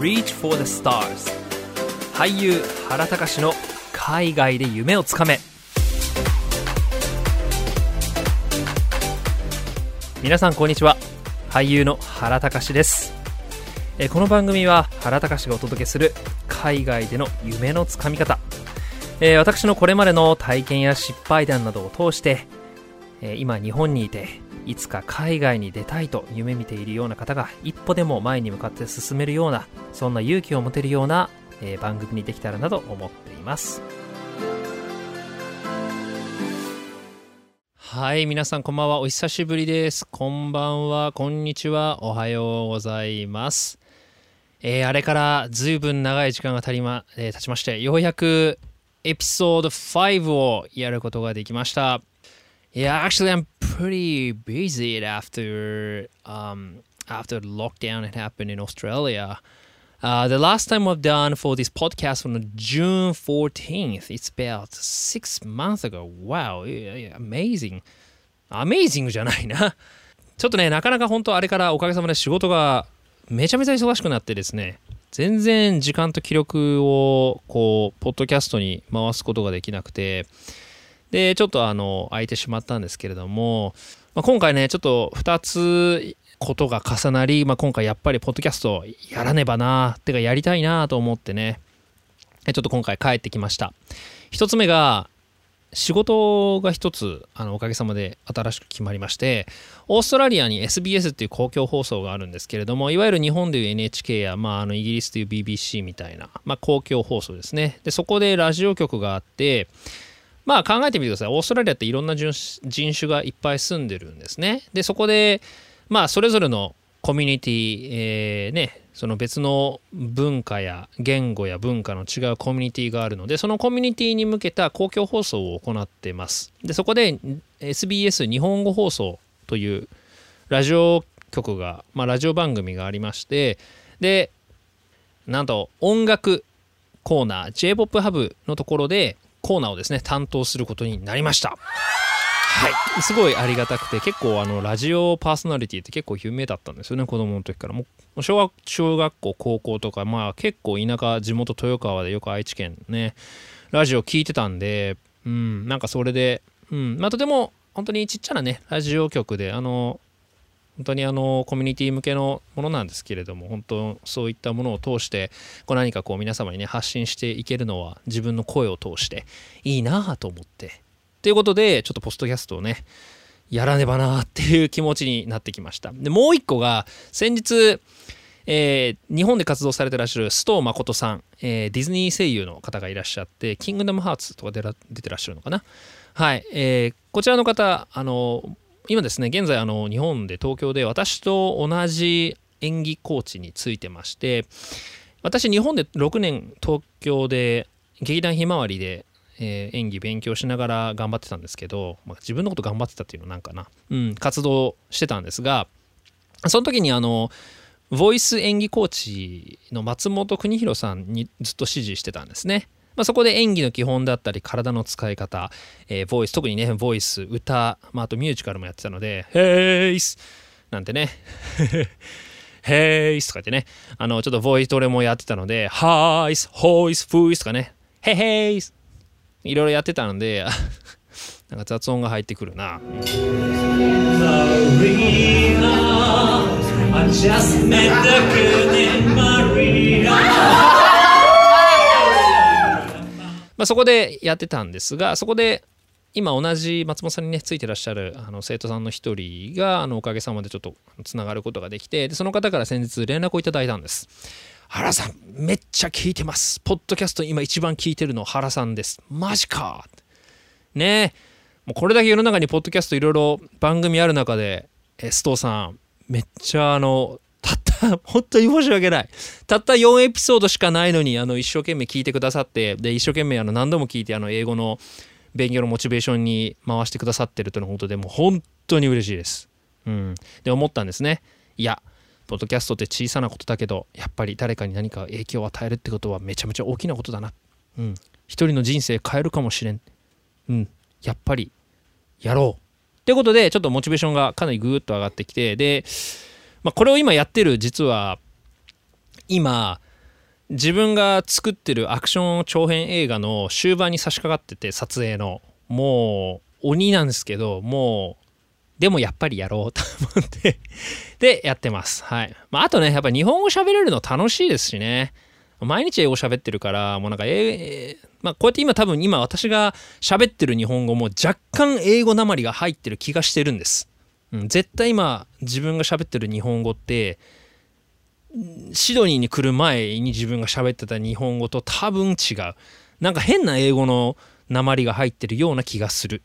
Reach for the Stars 俳優原敬の海外で夢をつかめ。皆さんこんにちは、俳優の原敬です。この番組は原敬がお届けする海外での夢のつかみ方、私のこれまでの体験や失敗談などを通して、今日本にいていつか海外に出たいと夢見ているような方が一歩でも前に向かって進めるような、そんな勇気を持てるような、番組にできたらなと思っています。はい、皆さんこんばんは、お久しぶりです。こんばんは、こんにちは、おはようございます。あれからずいぶん長い時間が経ちまして、ようやくエピソード5をやることができました。Yeah, actually I'm pretty busy after lockdown had happened in Australia. The last time I've done for this podcast on June 14th, it's about 6 months ago. Wow, amazing. Amazing じゃないな。ちょっとね、なかなか本当あれからおかげさまで仕事がめちゃめちゃ忙しくなってですね、全然時間と気力をこうポッドキャストに回すことができなくて、でちょっと空いてしまったんですけれども、今回ねちょっと2つことが重なり、今回やっぱりポッドキャストやらねばな、てかやりたいなと思ってね、ちょっと今回帰ってきました。1つ目が仕事が1つおかげさまで新しく決まりまして、オーストラリアに SBS っていう公共放送があるんですけれども、いわゆる日本でいう NHK や、イギリスという BBC みたいな、公共放送ですね。でそこでラジオ局があって、考えてみてください。オーストラリアっていろんな人種がいっぱい住んでるんですね。でそこでそれぞれのコミュニティ、その別の文化や言語や文化の違うコミュニティがあるので、そのコミュニティに向けた公共放送を行っています。でそこで SBS 日本語放送というラジオ局が、ラジオ番組がありまして、でなんと音楽コーナー J-POP ハブのところでコーナーをですね担当することになりました。はい、すごいありがたくて、結構ラジオパーソナリティって結構夢だったんですよね、子供の時から。もう小学校高校とか、結構田舎、地元豊川でよく愛知県ねラジオ聞いてたんで、それで、とても本当にちっちゃなねラジオ局で、本当にコミュニティ向けのものなんですけれども、本当そういったものを通して何か皆様にね発信していけるのは自分の声を通していいなと思ってということで、ちょっとポッドキャストをねやらねばなっていう気持ちになってきました。でもう一個が、先日、日本で活動されてらっしゃる須藤誠さん、ディズニー声優の方がいらっしゃって、キングダムハーツとか出てらっしゃるのかな。はい、こちらの方今ですね現在日本で東京で私と同じ演技コーチについてまして、私日本で6年東京で劇団ひまわりで、演技勉強しながら頑張ってたんですけど、自分のこと頑張ってたっていうのなんかな、活動してたんですが、その時にボイス演技コーチの松本邦弘さんにずっと指示してたんですね。そこで演技の基本だったり体の使い方、ボイス、特にねボイス、歌、あとミュージカルもやってたので、ヘイスなんてねヘイスとか言ってね、ちょっとボイトレもやってたので、ハイス、ホイス、フイスとかね、ヘイス、いろいろやってたのでなんか雑音が入ってくるな。I just met theそこでやってたんですが、そこで今同じ松本さんにねついてらっしゃる生徒さんの一人がおかげさまでちょっとつながることができて、でその方から先日連絡をいただいたんです。原さんめっちゃ聞いてます、ポッドキャスト今一番聞いてるの原さんです、マジかねえ。もうこれだけ世の中にポッドキャストいろいろ番組ある中で、須藤さんめっちゃたった本当に申し訳ない、たった4エピソードしかないのに一生懸命聞いてくださって、で一生懸命何度も聞いて英語の勉強のモチベーションに回してくださってるというのことで、もう本当に嬉しいです。で思ったんですね、いやポッドキャストって小さなことだけど、やっぱり誰かに何か影響を与えるってことはめちゃめちゃ大きなことだな、一人の人生変えるかもしれん、やっぱりやろうってことで、ちょっとモチベーションがかなりグーッと上がってきて、でこれを今やってる、実は今自分が作ってるアクション長編映画の終盤に差し掛かってて、撮影のもう鬼なんですけど、もうでもやっぱりやろうと思ってでやってます。はい、まあ、あとねやっぱ日本語喋れるの楽しいですしね。毎日英語喋ってるからもうなんかまあこうやって今多分今私が喋ってる日本語も若干英語なまりが入ってる気がしてるんです、絶対今自分が喋ってる日本語ってシドニーに来る前に自分が喋ってた日本語と多分違う、なんか変な英語のなまりが入ってるような気がする、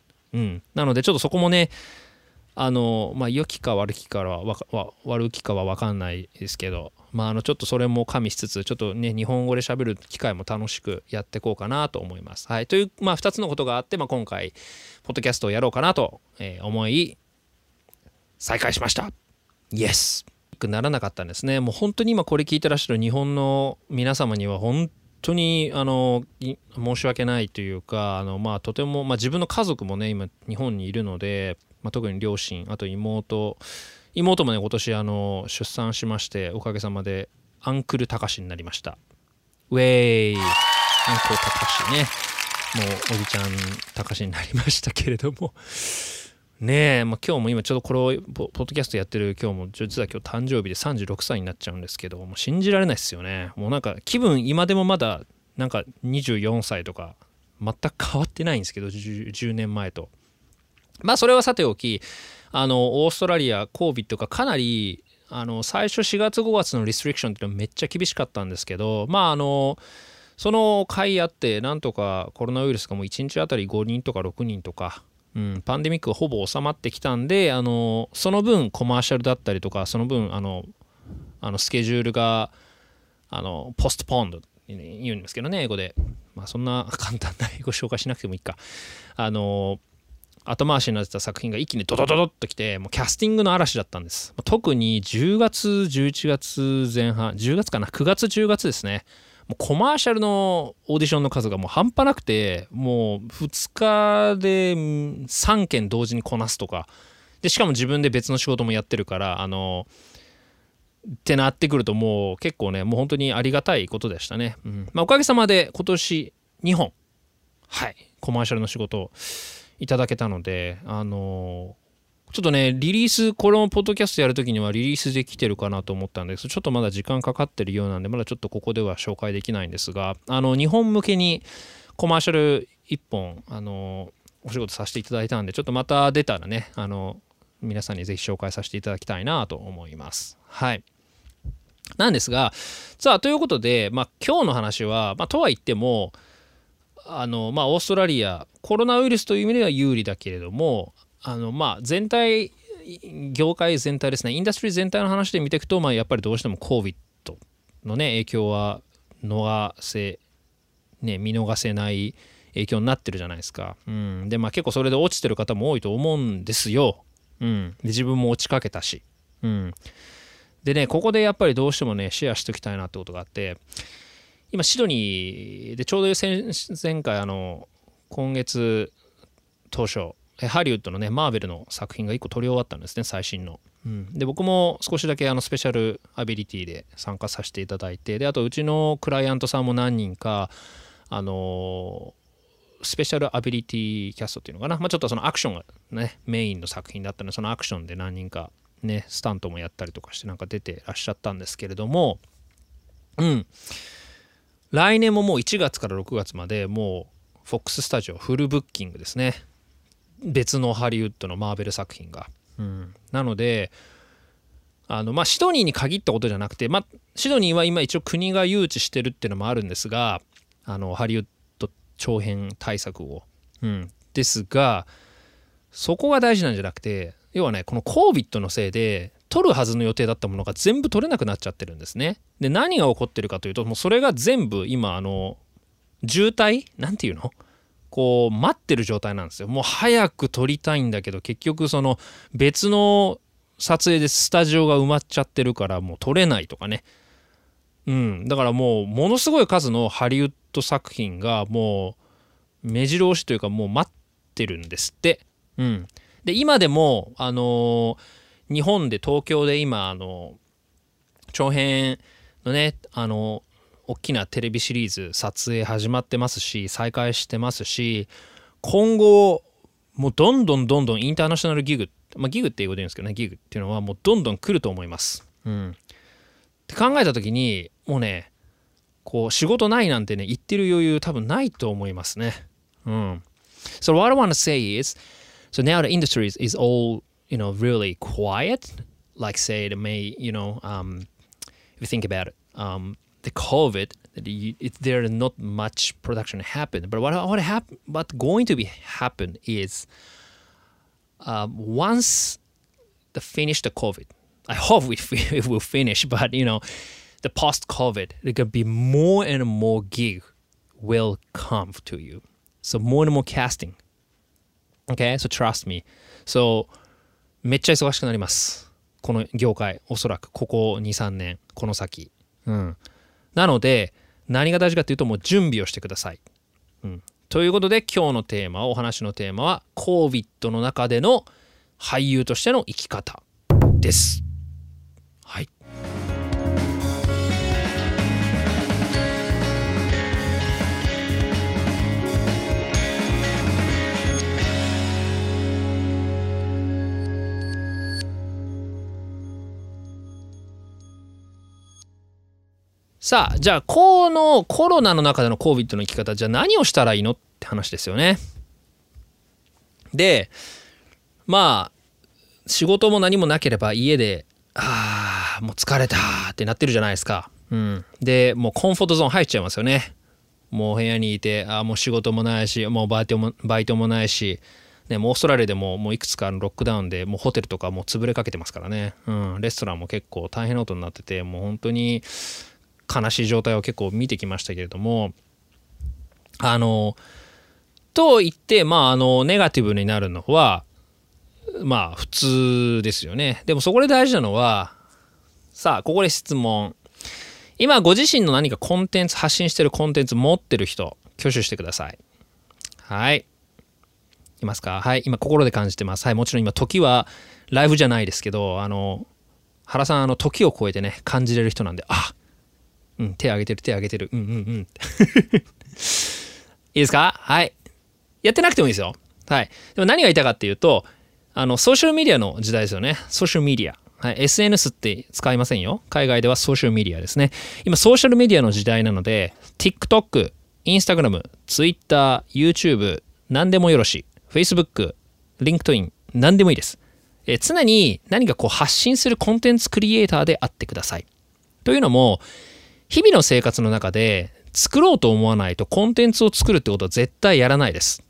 なのでちょっとそこもねまあ良きか悪きかは分かんないですけど、まあちょっとそれも加味しつつちょっとね日本語で喋る機会も楽しくやっていこうかなと思います。はい、というまあ2つのことがあって、まあ、今回ポッドキャストをやろうかなと思い再開しました。イエスならなかったんですね。もう本当に今これ聞いてらっしゃる日本の皆様には本当に申し訳ないというか、まあとても、まあ、自分の家族もね今日本にいるので、まあ、特に両親、あと妹もね今年出産しまして、おかげさまでアンクルたかしになりました。ウェイアンクルたかしね、もうおじちゃんたかしになりましたけれどもねえ、まあ、今日も今ちょうどこれをポッドキャストやってる今日も実は今日誕生日で36歳になっちゃうんですけど、もう信じられないですよね。もうなんか気分今でもまだなんか24歳とか全く変わってないんですけど 10年前と。まあそれはさておきオーストラリアCOVIDとかかなり最初4月5月のリストリクションっていうのはめっちゃ厳しかったんですけど、まあその回あってなんとかコロナウイルスがもう1日あたり5人とか6人とか、パンデミックがほぼ収まってきたんでその分コマーシャルだったりとかその分スケジュールがポストポーンド言うんですけどね英語で、まあ、そんな簡単な英語紹介しなくてもいいか。後回しになってた作品が一気にドドドドッときて、もうキャスティングの嵐だったんです。特に10月11月前半10月かな9月10月ですね、もうコマーシャルのオーディションの数がもう半端なくて、もう2日で3件同時にこなすとかで、しかも自分で別の仕事もやってるからってなってくるともう結構ねもう本当にありがたいことでしたね、まあ、おかげさまで今年2本はいコマーシャルの仕事をいただけたので、ちょっとねリリースこれもポッドキャストやるときにはリリースできてるかなと思ったんですけど、ちょっとまだ時間かかってるようなんでまだちょっとここでは紹介できないんですが、日本向けにコマーシャル1本お仕事させていただいたんで、ちょっとまた出たらね皆さんにぜひ紹介させていただきたいなと思います。はいなんですが、さあということで、まあ、今日の話は、まあ、とは言ってもまあ、オーストラリアコロナウイルスという意味では有利だけれどもまあ全体業界全体ですねインダストリー全体の話で見ていくと、まあ、やっぱりどうしても COVID のね影響は見逃せない影響になってるじゃないですか、でまあ結構それで落ちてる方も多いと思うんですよ、で自分も落ちかけたし、でねここでやっぱりどうしてもねシェアしておきたいなってことがあって、今シドニーでちょうど前回今月当初ハリウッドのねマーベルの作品が1個撮り終わったんですね最新の、で僕も少しだけスペシャルアビリティで参加させていただいて、であとうちのクライアントさんも何人かスペシャルアビリティキャストっていうのかな、まあ、ちょっとそのアクションがねメインの作品だったのでそのアクションで何人かねスタントもやったりとかしてなんか出てらっしゃったんですけれども、来年ももう1月から6月までもうフォックススタジオフルブッキングですね、別のハリウッドのマーベル作品が、なのでまあシドニーに限ったことじゃなくて、まあ、シドニーは今一応国が誘致してるっていうのもあるんですがハリウッド長編対策を、ですがそこが大事なんじゃなくて、要はねこのCOVIDのせいで撮るはずの予定だったものが全部撮れなくなっちゃってるんですね。で何が起こってるかというと、もうそれが全部今渋滞なんていうのこう待ってる状態なんですよ。もう早く撮りたいんだけど結局その別の撮影でスタジオが埋まっちゃってるからもう撮れないとかね、だからもうものすごい数のハリウッド作品がもう目白押しというかもう待ってるんですって、で今でも日本で東京で今長編のね大きなテレビシリーズ撮影始まってますし、再開してますし、今後もうどんどんインターナショナルギグ、ギグって英語で言うんですけどね、ギグっていうのはもうどんどん来ると思います。うん。って考えた時にもうね、こう仕事ないなんてね言ってる余裕多分ないと思いますね。うん。So what I want to say is, so now the industry is all, you know, really quiet. Like say it may, you know, if you think about it, the COVID, there's not much production happened. But what going to be happen is, once they finish the COVID, I hope we will finish. But you know, the post COVID, there could be more and more gig will come to you. So more and more casting. Okay, so trust me. So めっちゃ忙しくなります。この業界、おそらくここ 2,3 年、この先、うん、なので何が大事かというともう準備をしてください、うん、ということで今日のテーマ、お話のテーマは COVID の中での俳優としての生き方です。はい、さあ、じゃあこのコロナの中での COVID の生き方、じゃあ何をしたらいいのって話ですよね。で、まあ仕事も何もなければ家でもう疲れたってなってるじゃないですか、うん、でもうコンフォートゾーン入っちゃいますよね。もう部屋にいて、もう仕事もないし、もうバイトもないし、ね、もうオーストラリアでもういくつかのロックダウンでもうホテルとかもう潰れかけてますからね、うん、レストランも結構大変なことになってて、もう本当に悲しい状態を結構見てきましたけれども、といって、ネガティブになるのはまあ普通ですよね。でもそこで大事なのは、さあここで質問。今ご自身の何かコンテンツ、発信してるコンテンツ持ってる人、挙手してください。はい。いますか？はい。今心で感じてます。はい。もちろん今時はライブじゃないですけど、原さん時を超えてね感じれる人なんで、うん、手挙げてる、うんいいですか？はい。やってなくてもいいですよ。はい。でも何が言いたかっていうと、ソーシャルメディアの時代ですよね。ソーシャルメディア。はい。SNS って使いませんよ。海外ではソーシャルメディアですね。今、ソーシャルメディアの時代なので、TikTok、Instagram、Twitter、YouTube、何でもよろしい。Facebook、LinkedIn、何でもいいです。常に何かこう発信するコンテンツクリエイターであってください。というのも、日々の生活の中で作ろうと思わないとコンテンツを作るってことは絶対やらないです。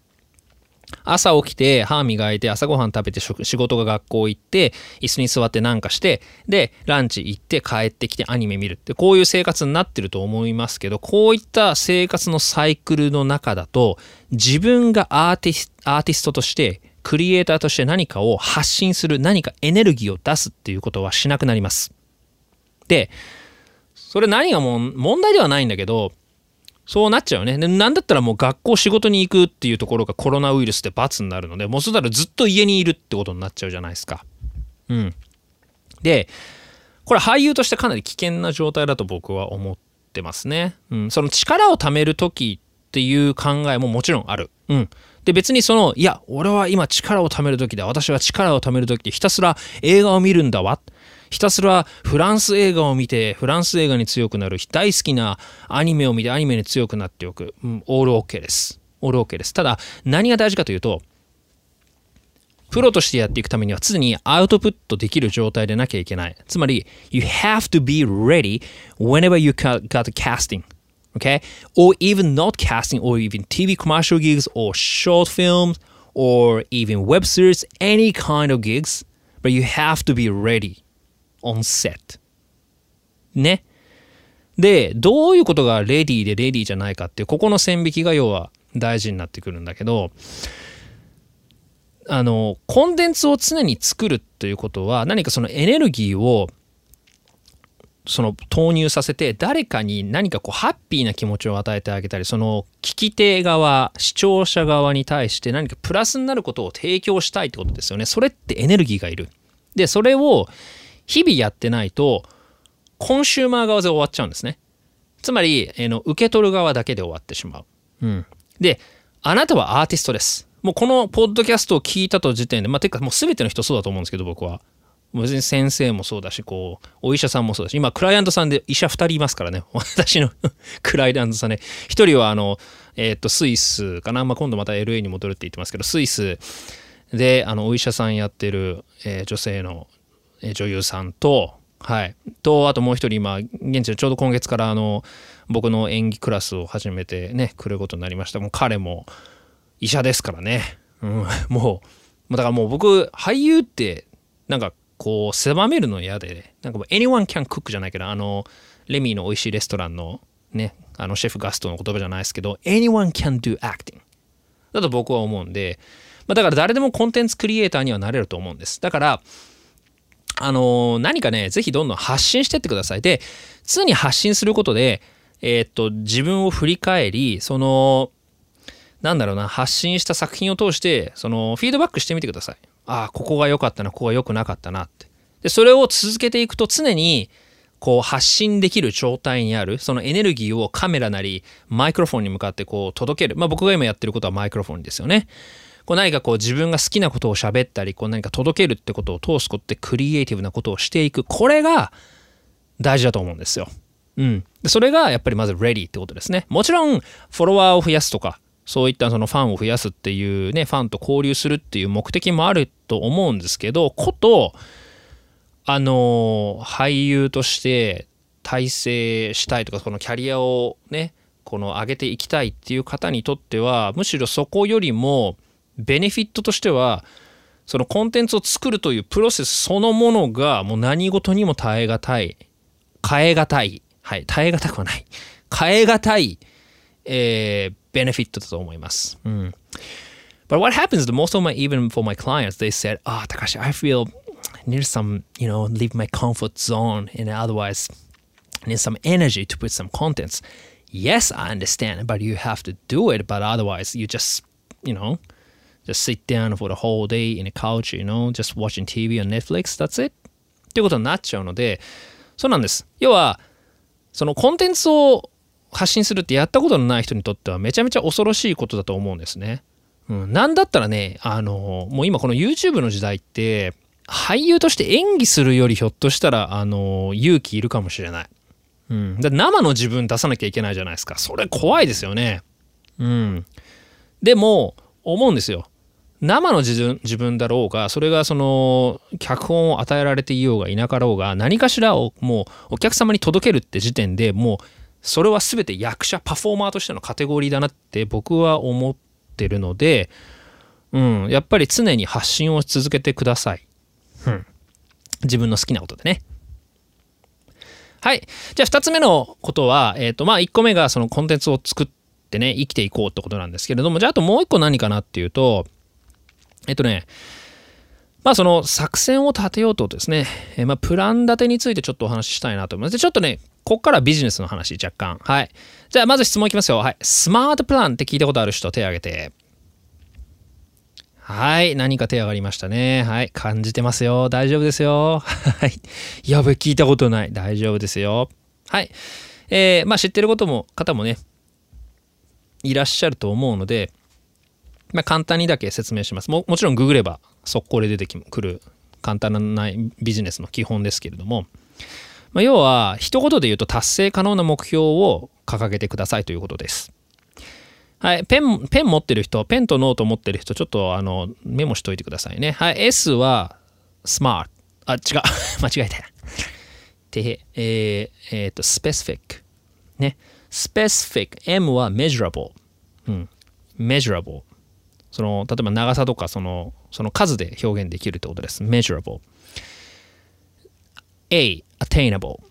朝起きて歯磨いて朝ごはん食べて仕事が学校行って椅子に座ってなんかして、でランチ行って帰ってきてアニメ見るって、こういう生活になってると思いますけど、こういった生活のサイクルの中だと自分がアーティストとしてクリエイターとして何かを発信する、何かエネルギーを出すっていうことはしなくなります。でそれ何が問題ではないんだけど、そうなっちゃうよね。なんだったらもう学校仕事に行くっていうところがコロナウイルスで罰になるので、もうそうだらずっと家にいるってことになっちゃうじゃないですか。うん。で、これ俳優としてかなり危険な状態だと僕は思ってますね。うん。その力を貯める時っていう考えももちろんある。うん。で別にいや俺は今力を貯める時だ。私は力を貯める時でひたすら映画を見るんだわ。ひたすらフランス映画を見てフランス映画に強くなる、大好きなアニメを見てアニメに強くなっておく、うん、オール OK です。オール OK です。ただ何が大事かというと、プロとしてやっていくためには常にアウトプットできる状態でなきゃいけない。つまり You have to be ready whenever you got casting, okay? Or even not casting, or even TV commercial gigs, or short films, or even web series, any kind of gigs, but you have to be ready on set ね。でどういうことがレディーでレディーじゃないかっていう、ここの線引きが要は大事になってくるんだけど、コンテンツを常に作るということは、何かエネルギーを投入させて、誰かに何かハッピーな気持ちを与えてあげたり、聞き手側、視聴者側に対して何かプラスになることを提供したいってことですよね。それってエネルギーがいる。でそれを日々やってないとコンシューマー側で終わっちゃうんですね。つまり受け取る側だけで終わってしまう、うん、であなたはアーティストです。もうこのポッドキャストを聞いたと時点で、まあてかもう全ての人そうだと思うんですけど、僕は別に先生もそうだし、こうお医者さんもそうだし、今クライアントさんで医者2人いますからね、私のクライアントさんね、1人はスイスかな、まあ、今度また LA に戻るって言ってますけど、スイスでお医者さんやってる、女性の、女優さんと、はい、とあともう一人今現地でちょうど今月から僕の演技クラスを始めてねくることになりました。もう彼も医者ですからね、うん、もうだからもう僕俳優ってなんかこう狭めるの嫌で、ね、なんかもう anyone can cook じゃないけどレミーの美味しいレストランのねシェフガストの言葉じゃないですけど anyone can do acting だと僕は思うんで、まあ、だから誰でもコンテンツクリエイターにはなれると思うんです。だから何かねぜひどんどん発信してってください。で常に発信することで自分を振り返り、そのなんだろうな、発信した作品を通してそのフィードバックしてみてください。ああここが良かったな、ここが良くなかったなって。でそれを続けていくと常にこう発信できる状態にある、そのエネルギーをカメラなりマイクロフォンに向かってこう届ける。まあ僕が今やってることはマイクロフォンですよね。こう何かこう自分が好きなことを喋ったり、こう何か届けるってことを通すことでクリエイティブなことをしていく、これが大事だと思うんですよ。うん。でそれがやっぱりまずレディってことですね。もちろんフォロワーを増やすとか、そういったそのファンを増やすっていうね、ファンと交流するっていう目的もあると思うんですけど、こと俳優として大成したいとか、このキャリアをねこの上げていきたいっていう方にとっては、むしろそこよりもベネフィットとしてはそのコンテンツを作るというプロセスそのものがもう何事にも耐えがたい、変えがたい、はい、耐えがたくはない変えがたい、ベネフィットだと思います。うん。But what happens the most of my, even for my clients, they said, "Ah, Takashi, I feel need some, you know, leave my comfort zone and otherwise need some energy to put some contents." Yes, I understand, but you have to do it. But otherwise, you just, you know.Just sit down for the whole day in a couch, you know, just watching TV on Netflix, that's it. っていうことになっちゃうので、そうなんです。要は、そのコンテンツを発信するってやったことのない人にとってはめちゃめちゃ恐ろしいことだと思うんですね。うん、なんだったらね、もう今この YouTube の時代って、俳優として演技するよりひょっとしたら、勇気いるかもしれない。うん。だから生の自分出さなきゃいけないじゃないですか。それ怖いですよね。うん。でも、思うんですよ。生の自分だろうが、それがその脚本を与えられていようがいなかろうが、何かしらをもうお客様に届けるって時点でもうそれは全て役者パフォーマーとしてのカテゴリーだなって僕は思ってるので、うん、やっぱり常に発信を続けてください、うん、自分の好きなことでね。はい、じゃあ2つ目のことは、まあ1個目がそのコンテンツを作ってね生きていこうってことなんですけれども、じゃああともう1個何かなっていうと、まあその作戦を立てようとですね、まあプラン立てについてちょっとお話ししたいなと思います。で、ちょっとね、ここからビジネスの話若干。はい。じゃあまず質問いきますよ。はい。スマートプランって聞いたことある人手を挙げて。はい。何か手挙がりましたね。はい。感じてますよ。大丈夫ですよ。はい。やべ、聞いたことない。大丈夫ですよ。はい。まあ知ってることも、方もね、いらっしゃると思うので、まあ、簡単にだけ説明します。もちろんググれば速攻で出てくる簡単なビジネスの基本ですけれども、まあ、要は一言で言うと達成可能な目標を掲げてくださいということです。はい、ペン持ってる人、ペンとノート持ってる人、ちょっとメモしといてくださいね。はい、S はスマート、あ違う間違えたてへスペシフィックね、スペシフィック M はメジュラブル、うん、メジュラブル、その例えば長さとかその数で表現できるってことです。measurable。A、attainable。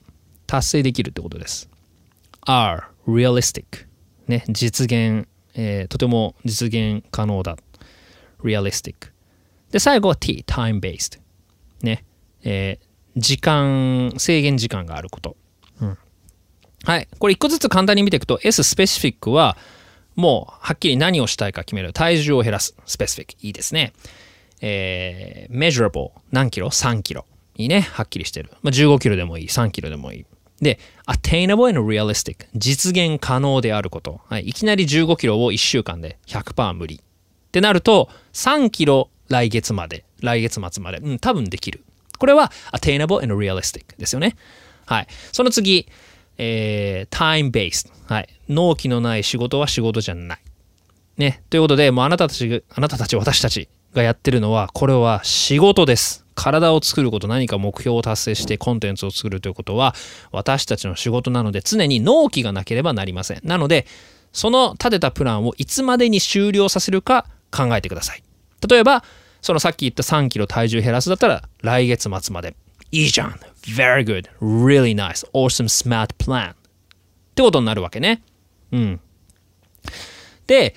達成できるってことです。R、realistic。ね、実現、とても実現可能だ。realistic。で、最後は T、time based。ね、制限時間があること。うん、はい、これ一個ずつ簡単に見ていくと、S、specific は、もうはっきり何をしたいか決める。体重を減らす。スペシフィック。いいですね。measurable。何キロ？ 3 キロ。いいね。はっきりしてる。まあ、15キロでもいい。3キロでもいい。で attainable and realistic 実現可能であること、はい、いきなり15キロを1週間で 100% 無理ってなると3キロ来月末まで、多分できる。これは attainable and realistic ですよね。はい。その次、time based、はい、納期のない仕事は仕事じゃない。ね。ということで、もうあなたたち、私たちがやってるのは、これは仕事です。体を作ること、何か目標を達成してコンテンツを作るということは、私たちの仕事なので、常に納期がなければなりません。なので、その立てたプランをいつまでに終了させるか考えてください。例えば、そのさっき言った3キロ体重減らすだったら、来月末まで。いいじゃん。Very good. Really nice. Awesome. Smart plan. ってことになるわけね。うん。で、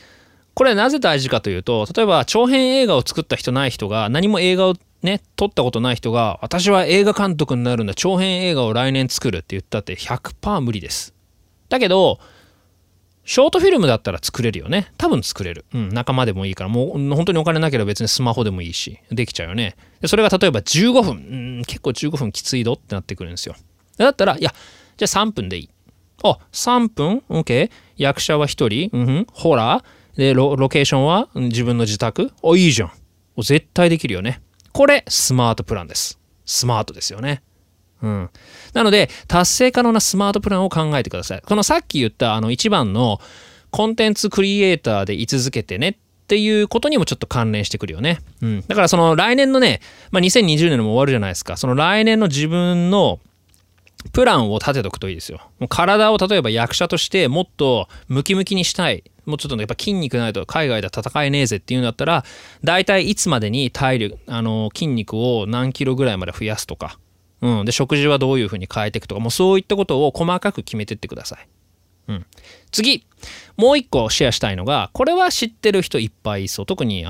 これなぜ大事かというと、例えば長編映画を作った人ない人が、何も映画をね、撮ったことない人が、私は映画監督になるんだ。長編映画を来年作るって言ったって 100% 無理です。だけど、ショートフィルムだったら作れるよね。多分作れる。うん。仲間でもいいから。もう本当にお金なければ別にスマホでもいいし。できちゃうよね。でそれが例えば15分。結構15分きついどってなってくるんですよ。だったら、いや、じゃあ3分でいい。あ、3分 ?OK。役者は1人。ホラーで、ロケーションは自分の自宅。あ、いいじゃん。絶対できるよね。これ、スマートプランです。スマートですよね。うん、なので達成可能なスマートプランを考えてください。このさっき言った一番のコンテンツクリエイターで居続けてねっていうことにもちょっと関連してくるよね。うん、だからその来年のね、2020年も終わるじゃないですか。その来年の自分のプランを立てとくといいですよ。もう体を例えば役者としてもっとムキムキにしたい。もうちょっとやっぱ筋肉ないと海外では戦えねえぜっていうんだったら、大体いつまでに体力、筋肉を何キロぐらいまで増やすとか。うん、で食事はどういう風に変えていくとか、もうそういったことを細かく決めていってください。うん、次、もう一個シェアしたいのが、これは知ってる人いっぱいいそう。特に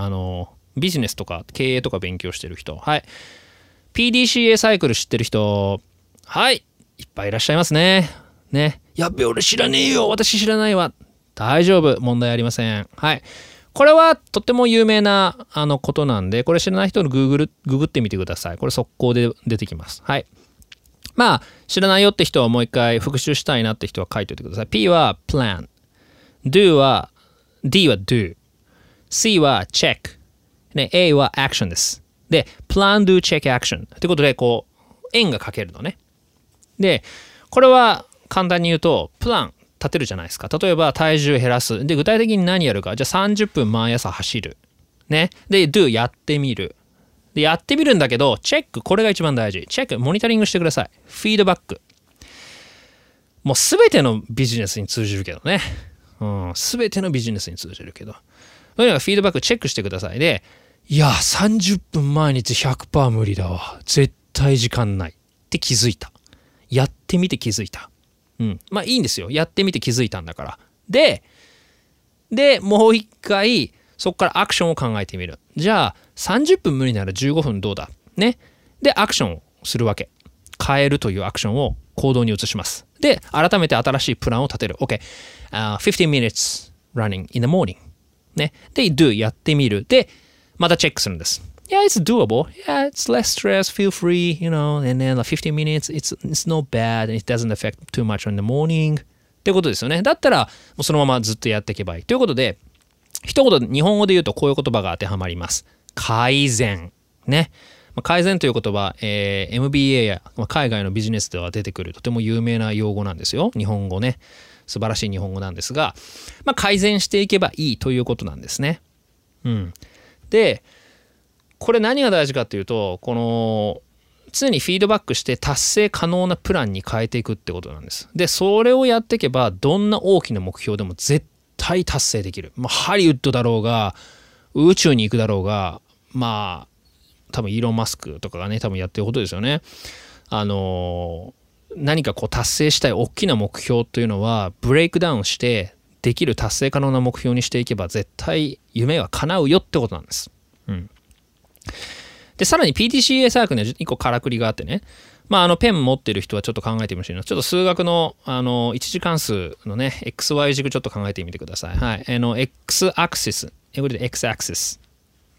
ビジネスとか経営とか勉強してる人。はい。PDCA サイクル知ってる人、はい。いっぱいいらっしゃいますね。ね。やべ、俺知らねえよ。私知らないわ。大丈夫。問題ありません。はい。これはとっても有名なことなんで、これ知らない人のググってみてください。これ速攻で出てきます。はい。まあ、知らないよって人はもう一回復習したいなって人は書いておいてください。P は plan。D は do。C は check。ね、A は action です。で、plan, do, check, action。ということで、こう、円が書けるのね。で、これは簡単に言うと、plan。立てるじゃないですか。例えば体重減らす。で、具体的に何やるか。じゃあ30分毎朝走る。ね。で、do やってみる。で、やってみるんだけど、チェック。これが一番大事。チェック。モニタリングしてください。フィードバック。もうすべてのビジネスに通じるけどね。うん。すべてのビジネスに通じるけど。とにかくフィードバックチェックしてください。で、いや、30分毎日 100% 無理だわ。絶対時間ない。って気づいた。やってみて気づいた。うん、まあいいんですよ。やってみて気づいたんだから。で、もう一回、そこからアクションを考えてみる。じゃあ、30分無理なら15分どうだね。で、アクションをするわけ。変えるというアクションを行動に移します。で、改めて新しいプランを立てる。OK。15 minutes running in the morning。ね。で、do やってみる。で、またチェックするんです。Yeah, it's doable. Yeah, it's less stress. Feel free, you know. And then like 15 minutes, it's not bad. And it doesn't affect too much in the morning. ってことですよね。だったら、もうそのままずっとやっていけばいい。ということで、一言、日本語で言うとこういう言葉が当てはまります。改善。ね。改善という言葉、MBA や海外のビジネスでは出てくるとても有名な用語なんですよ。日本語ね。素晴らしい日本語なんですが、改善していけばいいということなんですね。うん。で、これ何が大事かっていうと、この常にフィードバックして達成可能なプランに変えていくってことなんです。で、それをやっていけばどんな大きな目標でも絶対達成できる。ハリウッドだろうが、宇宙に行くだろうが、多分イーロン・マスクとかがね、多分やってることですよね。何かこう達成したい大きな目標というのはブレイクダウンしてできる達成可能な目標にしていけば絶対夢は叶うよってことなんです。うん。でさらに PTCA サークルには1個からくりがあってね、ペン持ってる人はちょっと考えてみましょう。ちょっと数学の一次関数のね、XY 軸ちょっと考えてみてください。はい。X アクシス、これで X アクシス。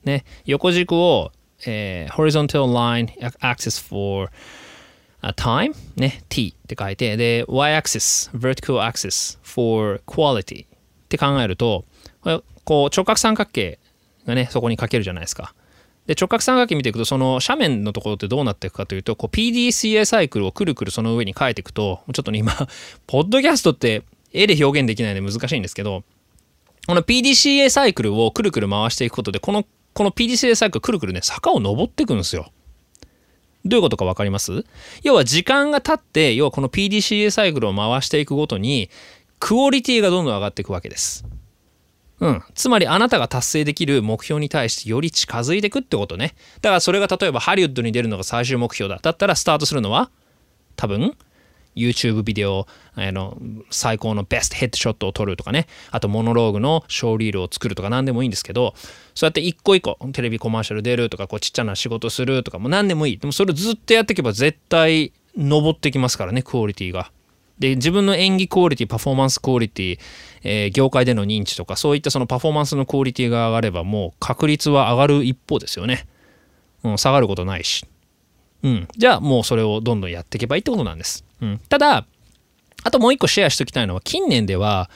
ね、横軸を、Horizontal Line Axis for time ね t って書いて、で y axis vertical axis for quality って考えると、こう直角三角形がねそこに書けるじゃないですか。で直角三角形見ていくと、その斜面のところってどうなっていくかというと、こう PDCA サイクルをくるくるその上に書いていくと、ちょっとね今ポッドキャストって絵で表現できないので難しいんですけど、この PDCA サイクルをくるくる回していくことで、この PDCA サイクルくるくるね坂を登っていくんですよ。どういうことか分かります？要は時間が経って、要はこの PDCA サイクルを回していくごとにクオリティがどんどん上がっていくわけです。つまりあなたが達成できる目標に対してより近づいていくってことね。だからそれが例えばハリウッドに出るのが最終目標だ。だったらスタートするのは多分 YouTube ビデオの最高のベストヘッドショットを撮るとかね。あとモノローグのショーリールを作るとか何でもいいんですけど、そうやって一個一個テレビコマーシャル出るとか、こうちっちゃな仕事するとかもう何でもいい。でもそれをずっとやっていけば絶対上ってきますからね、クオリティが。で自分の演技クオリティ、パフォーマンスクオリティ、業界での認知とか、そういったそのパフォーマンスのクオリティが上がれば、もう確率は上がる一方ですよね。下がることないし。じゃあもうそれをどんどんやっていけばいいってことなんです。ただ、あともう一個シェアしておきたいのは、近年では、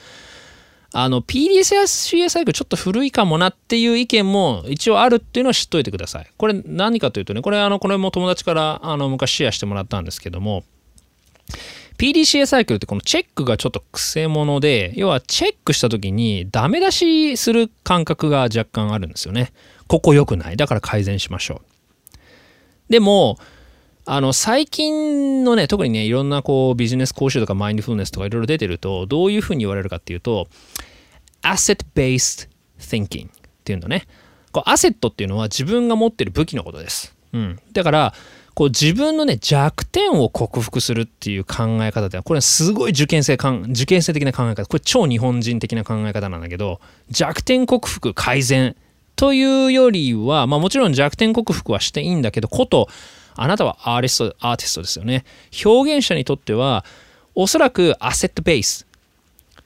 PDCA サイクルちょっと古いかもなっていう意見も一応あるっていうのは知っといてください。これ何かというとね、これも友達から昔シェアしてもらったんですけども、PDCA サイクルってこのチェックがちょっとくせ者で、要はチェックした時にダメ出しする感覚が若干あるんですよね。ここ良くない。だから改善しましょう。でも、最近のね、特にね、いろんなこうビジネス講習とかマインドフルネスとかいろいろ出てると、どういうふうに言われるかっていうと、asset based thinking っていうのね。こうアセットっていうのは自分が持ってる武器のことです。だから、こう自分のね弱点を克服するっていう考え方では、これはすごい受験生的な考え方、これ超日本人的な考え方なんだけど、弱点克服改善というよりは、まあもちろん弱点克服はしていいんだけど、ことあなたはアーティストですよね。表現者にとってはおそらくアセットベース、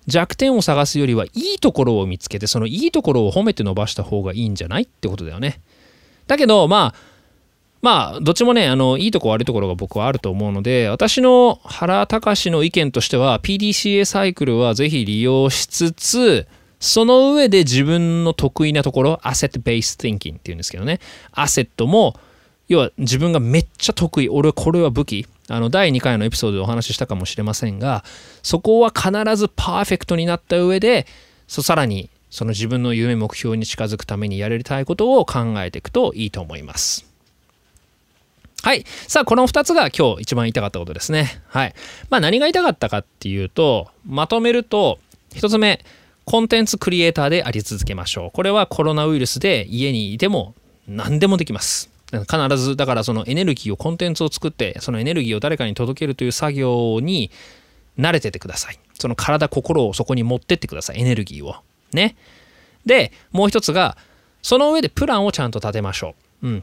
弱点を探すよりはいいところを見つけて、そのいいところを褒めて伸ばした方がいいんじゃないってことだよね。だけどまあ、どっちもね、いいとこ悪いところが僕はあると思うので、私の原隆の意見としては、PDCA サイクルはぜひ利用しつつ、その上で自分の得意なところ、アセットベース thinking っていうんですけどね、アセットも、要は自分がめっちゃ得意、俺これは武器、第2回のエピソードでお話ししたかもしれませんが、そこは必ずパーフェクトになった上で、さらにその自分の夢、目標に近づくためにやれたいことを考えていくといいと思います。はい。さあ、この2つが今日一番言いたかったことですね。はい。まあ何が言いたかったかっていうと、まとめると、1つ目、コンテンツクリエイターであり続けましょう。これはコロナウイルスで家にいても何でもできます。必ず、だからそのエネルギーを、コンテンツを作って、そのエネルギーを誰かに届けるという作業に慣れててください。その体、心をそこに持ってってください。エネルギーを。ね。で、もう1つが、その上でプランをちゃんと立てましょう。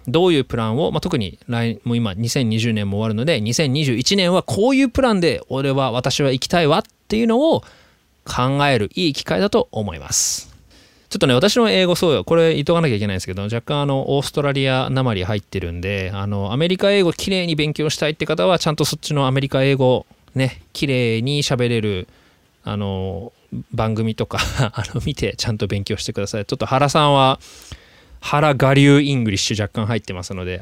どういうプランを、特にもう今2020年も終わるので、2021年はこういうプランで私は行きたいわっていうのを考えるいい機会だと思います。ちょっとね、私の英語そうよ、これ言っとかなきゃいけないんですけど、若干オーストラリアなまり入ってるんで、アメリカ英語きれいに勉強したいって方はちゃんとそっちのアメリカ英語ね、きれいに喋れる番組とか見てちゃんと勉強してください。ちょっと原さんは原我流イングリッシュ若干入ってますので、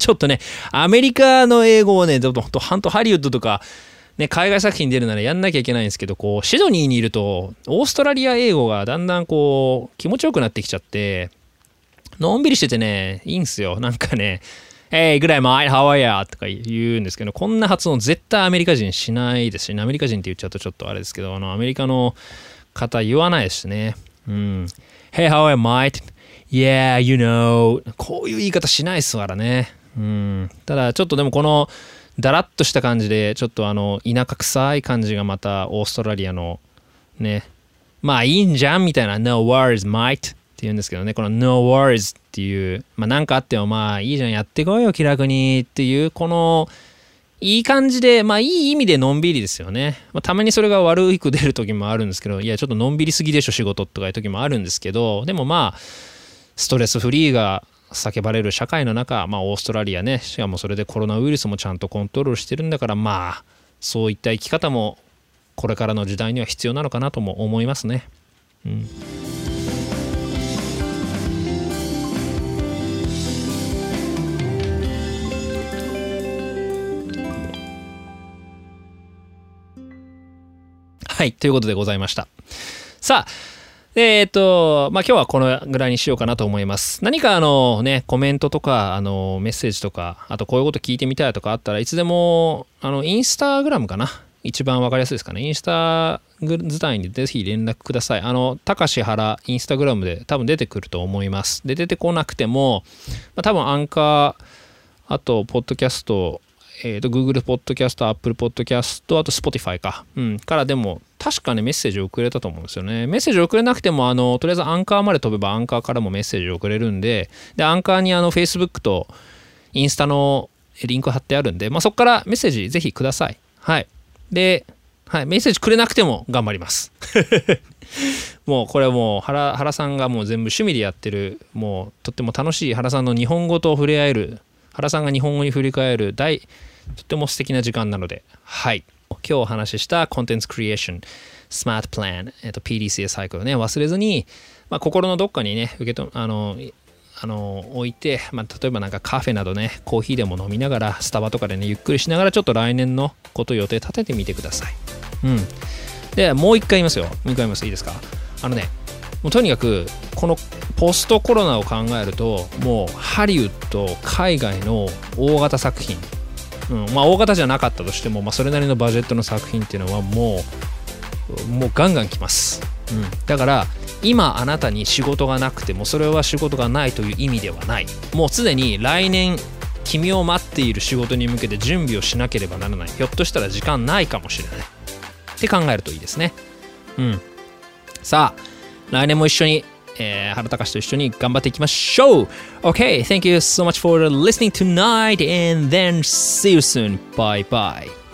ちょっとね、アメリカの英語をね、ほんとハリウッドとか、ね、海外作品出るならやんなきゃいけないんですけど、こう、シドニーにいると、オーストラリア英語がだんだんこう、気持ちよくなってきちゃって、のんびりしててね、いいんすよ。なんかね、Hey, good day, mate, how are ya? とか言うんですけど、こんな発音絶対アメリカ人しないですし、ね、アメリカ人って言っちゃうとちょっとあれですけど、アメリカの方言わないですね。Hey, how are ya, mate?Yeah, you know. こういう言い方しないですからね。ただちょっとでもこのだらっとした感じで、ちょっと田舎臭い感じがまたオーストラリアのね、まあいいんじゃんみたいな No worries, mate って言うんですけどね、この No worries っていう、まあなんかあってもまあいいじゃん、やってこいよ気楽にっていう、このいい感じで、まあいい意味でのんびりですよね。まあ、たまにそれが悪く出る時もあるんですけど、いやちょっとのんびりすぎでしょ仕事とかいう時もあるんですけど、でもまあストレスフリーが叫ばれる社会の中、まあ、オーストラリアね、しかもそれでコロナウイルスもちゃんとコントロールしてるんだから、まあそういった生き方もこれからの時代には必要なのかなとも思いますね。うん、はい、ということでございました。さあ、まあ、今日はこのぐらいにしようかなと思います。何かね、コメントとか、メッセージとか、あとこういうこと聞いてみたいとかあったらいつでも、Instagram かな。一番わかりやすいですかね。インスタ伝いにぜひ連絡ください。たかしはら、インスタグラムで多分出てくると思います。で、出てこなくても、まあ、多分アンカー、あと、ポッドキャスト、Google ポッドキャスト、Apple ポッドキャスト、あと Spotify か。うん。からでも、確かね、メッセージを送れたと思うんですよね。メッセージを送れなくても、とりあえずアンカーまで飛べば、アンカーからもメッセージを送れるんで、で、アンカーにFacebook とインスタのリンク貼ってあるんで、まあ、そこからメッセージぜひください。はい。で、はい、メッセージくれなくても頑張ります。もうこれはもう原さんがもう全部趣味でやってる、もうとっても楽しい原さんの日本語と触れ合える、原さんが日本語に振り返るとっても素敵な時間なので、はい。今日お話ししたコンテンツクリエーション、スマートプラン、PDCA サイクルね、忘れずに、まあ、心のどっかにね、置いて、まあ、例えばなんかカフェなどね、コーヒーでも飲みながら、スタバとかでね、ゆっくりしながら、ちょっと来年のことを予定立ててみてください。うん。で、もう一回言いますよ。もう一回言います。いいですか？もうとにかく、このポストコロナを考えると、もうハリウッド、海外の大型作品、うん、まあ大型じゃなかったとしても、まあ、それなりのバジェットの作品っていうのはもうガンガン来ます。うん、だから、今あなたに仕事がなくてもそれは仕事がないという意味ではない。もうすでに来年君を待っている仕事に向けて準備をしなければならない。ひょっとしたら時間ないかもしれないって考えるといいですね。うん。さあ、来年も一緒に、原隆と一緒に頑張っていきましょう。Okay, thank you so much for listening tonight and then see you soon. Bye bye.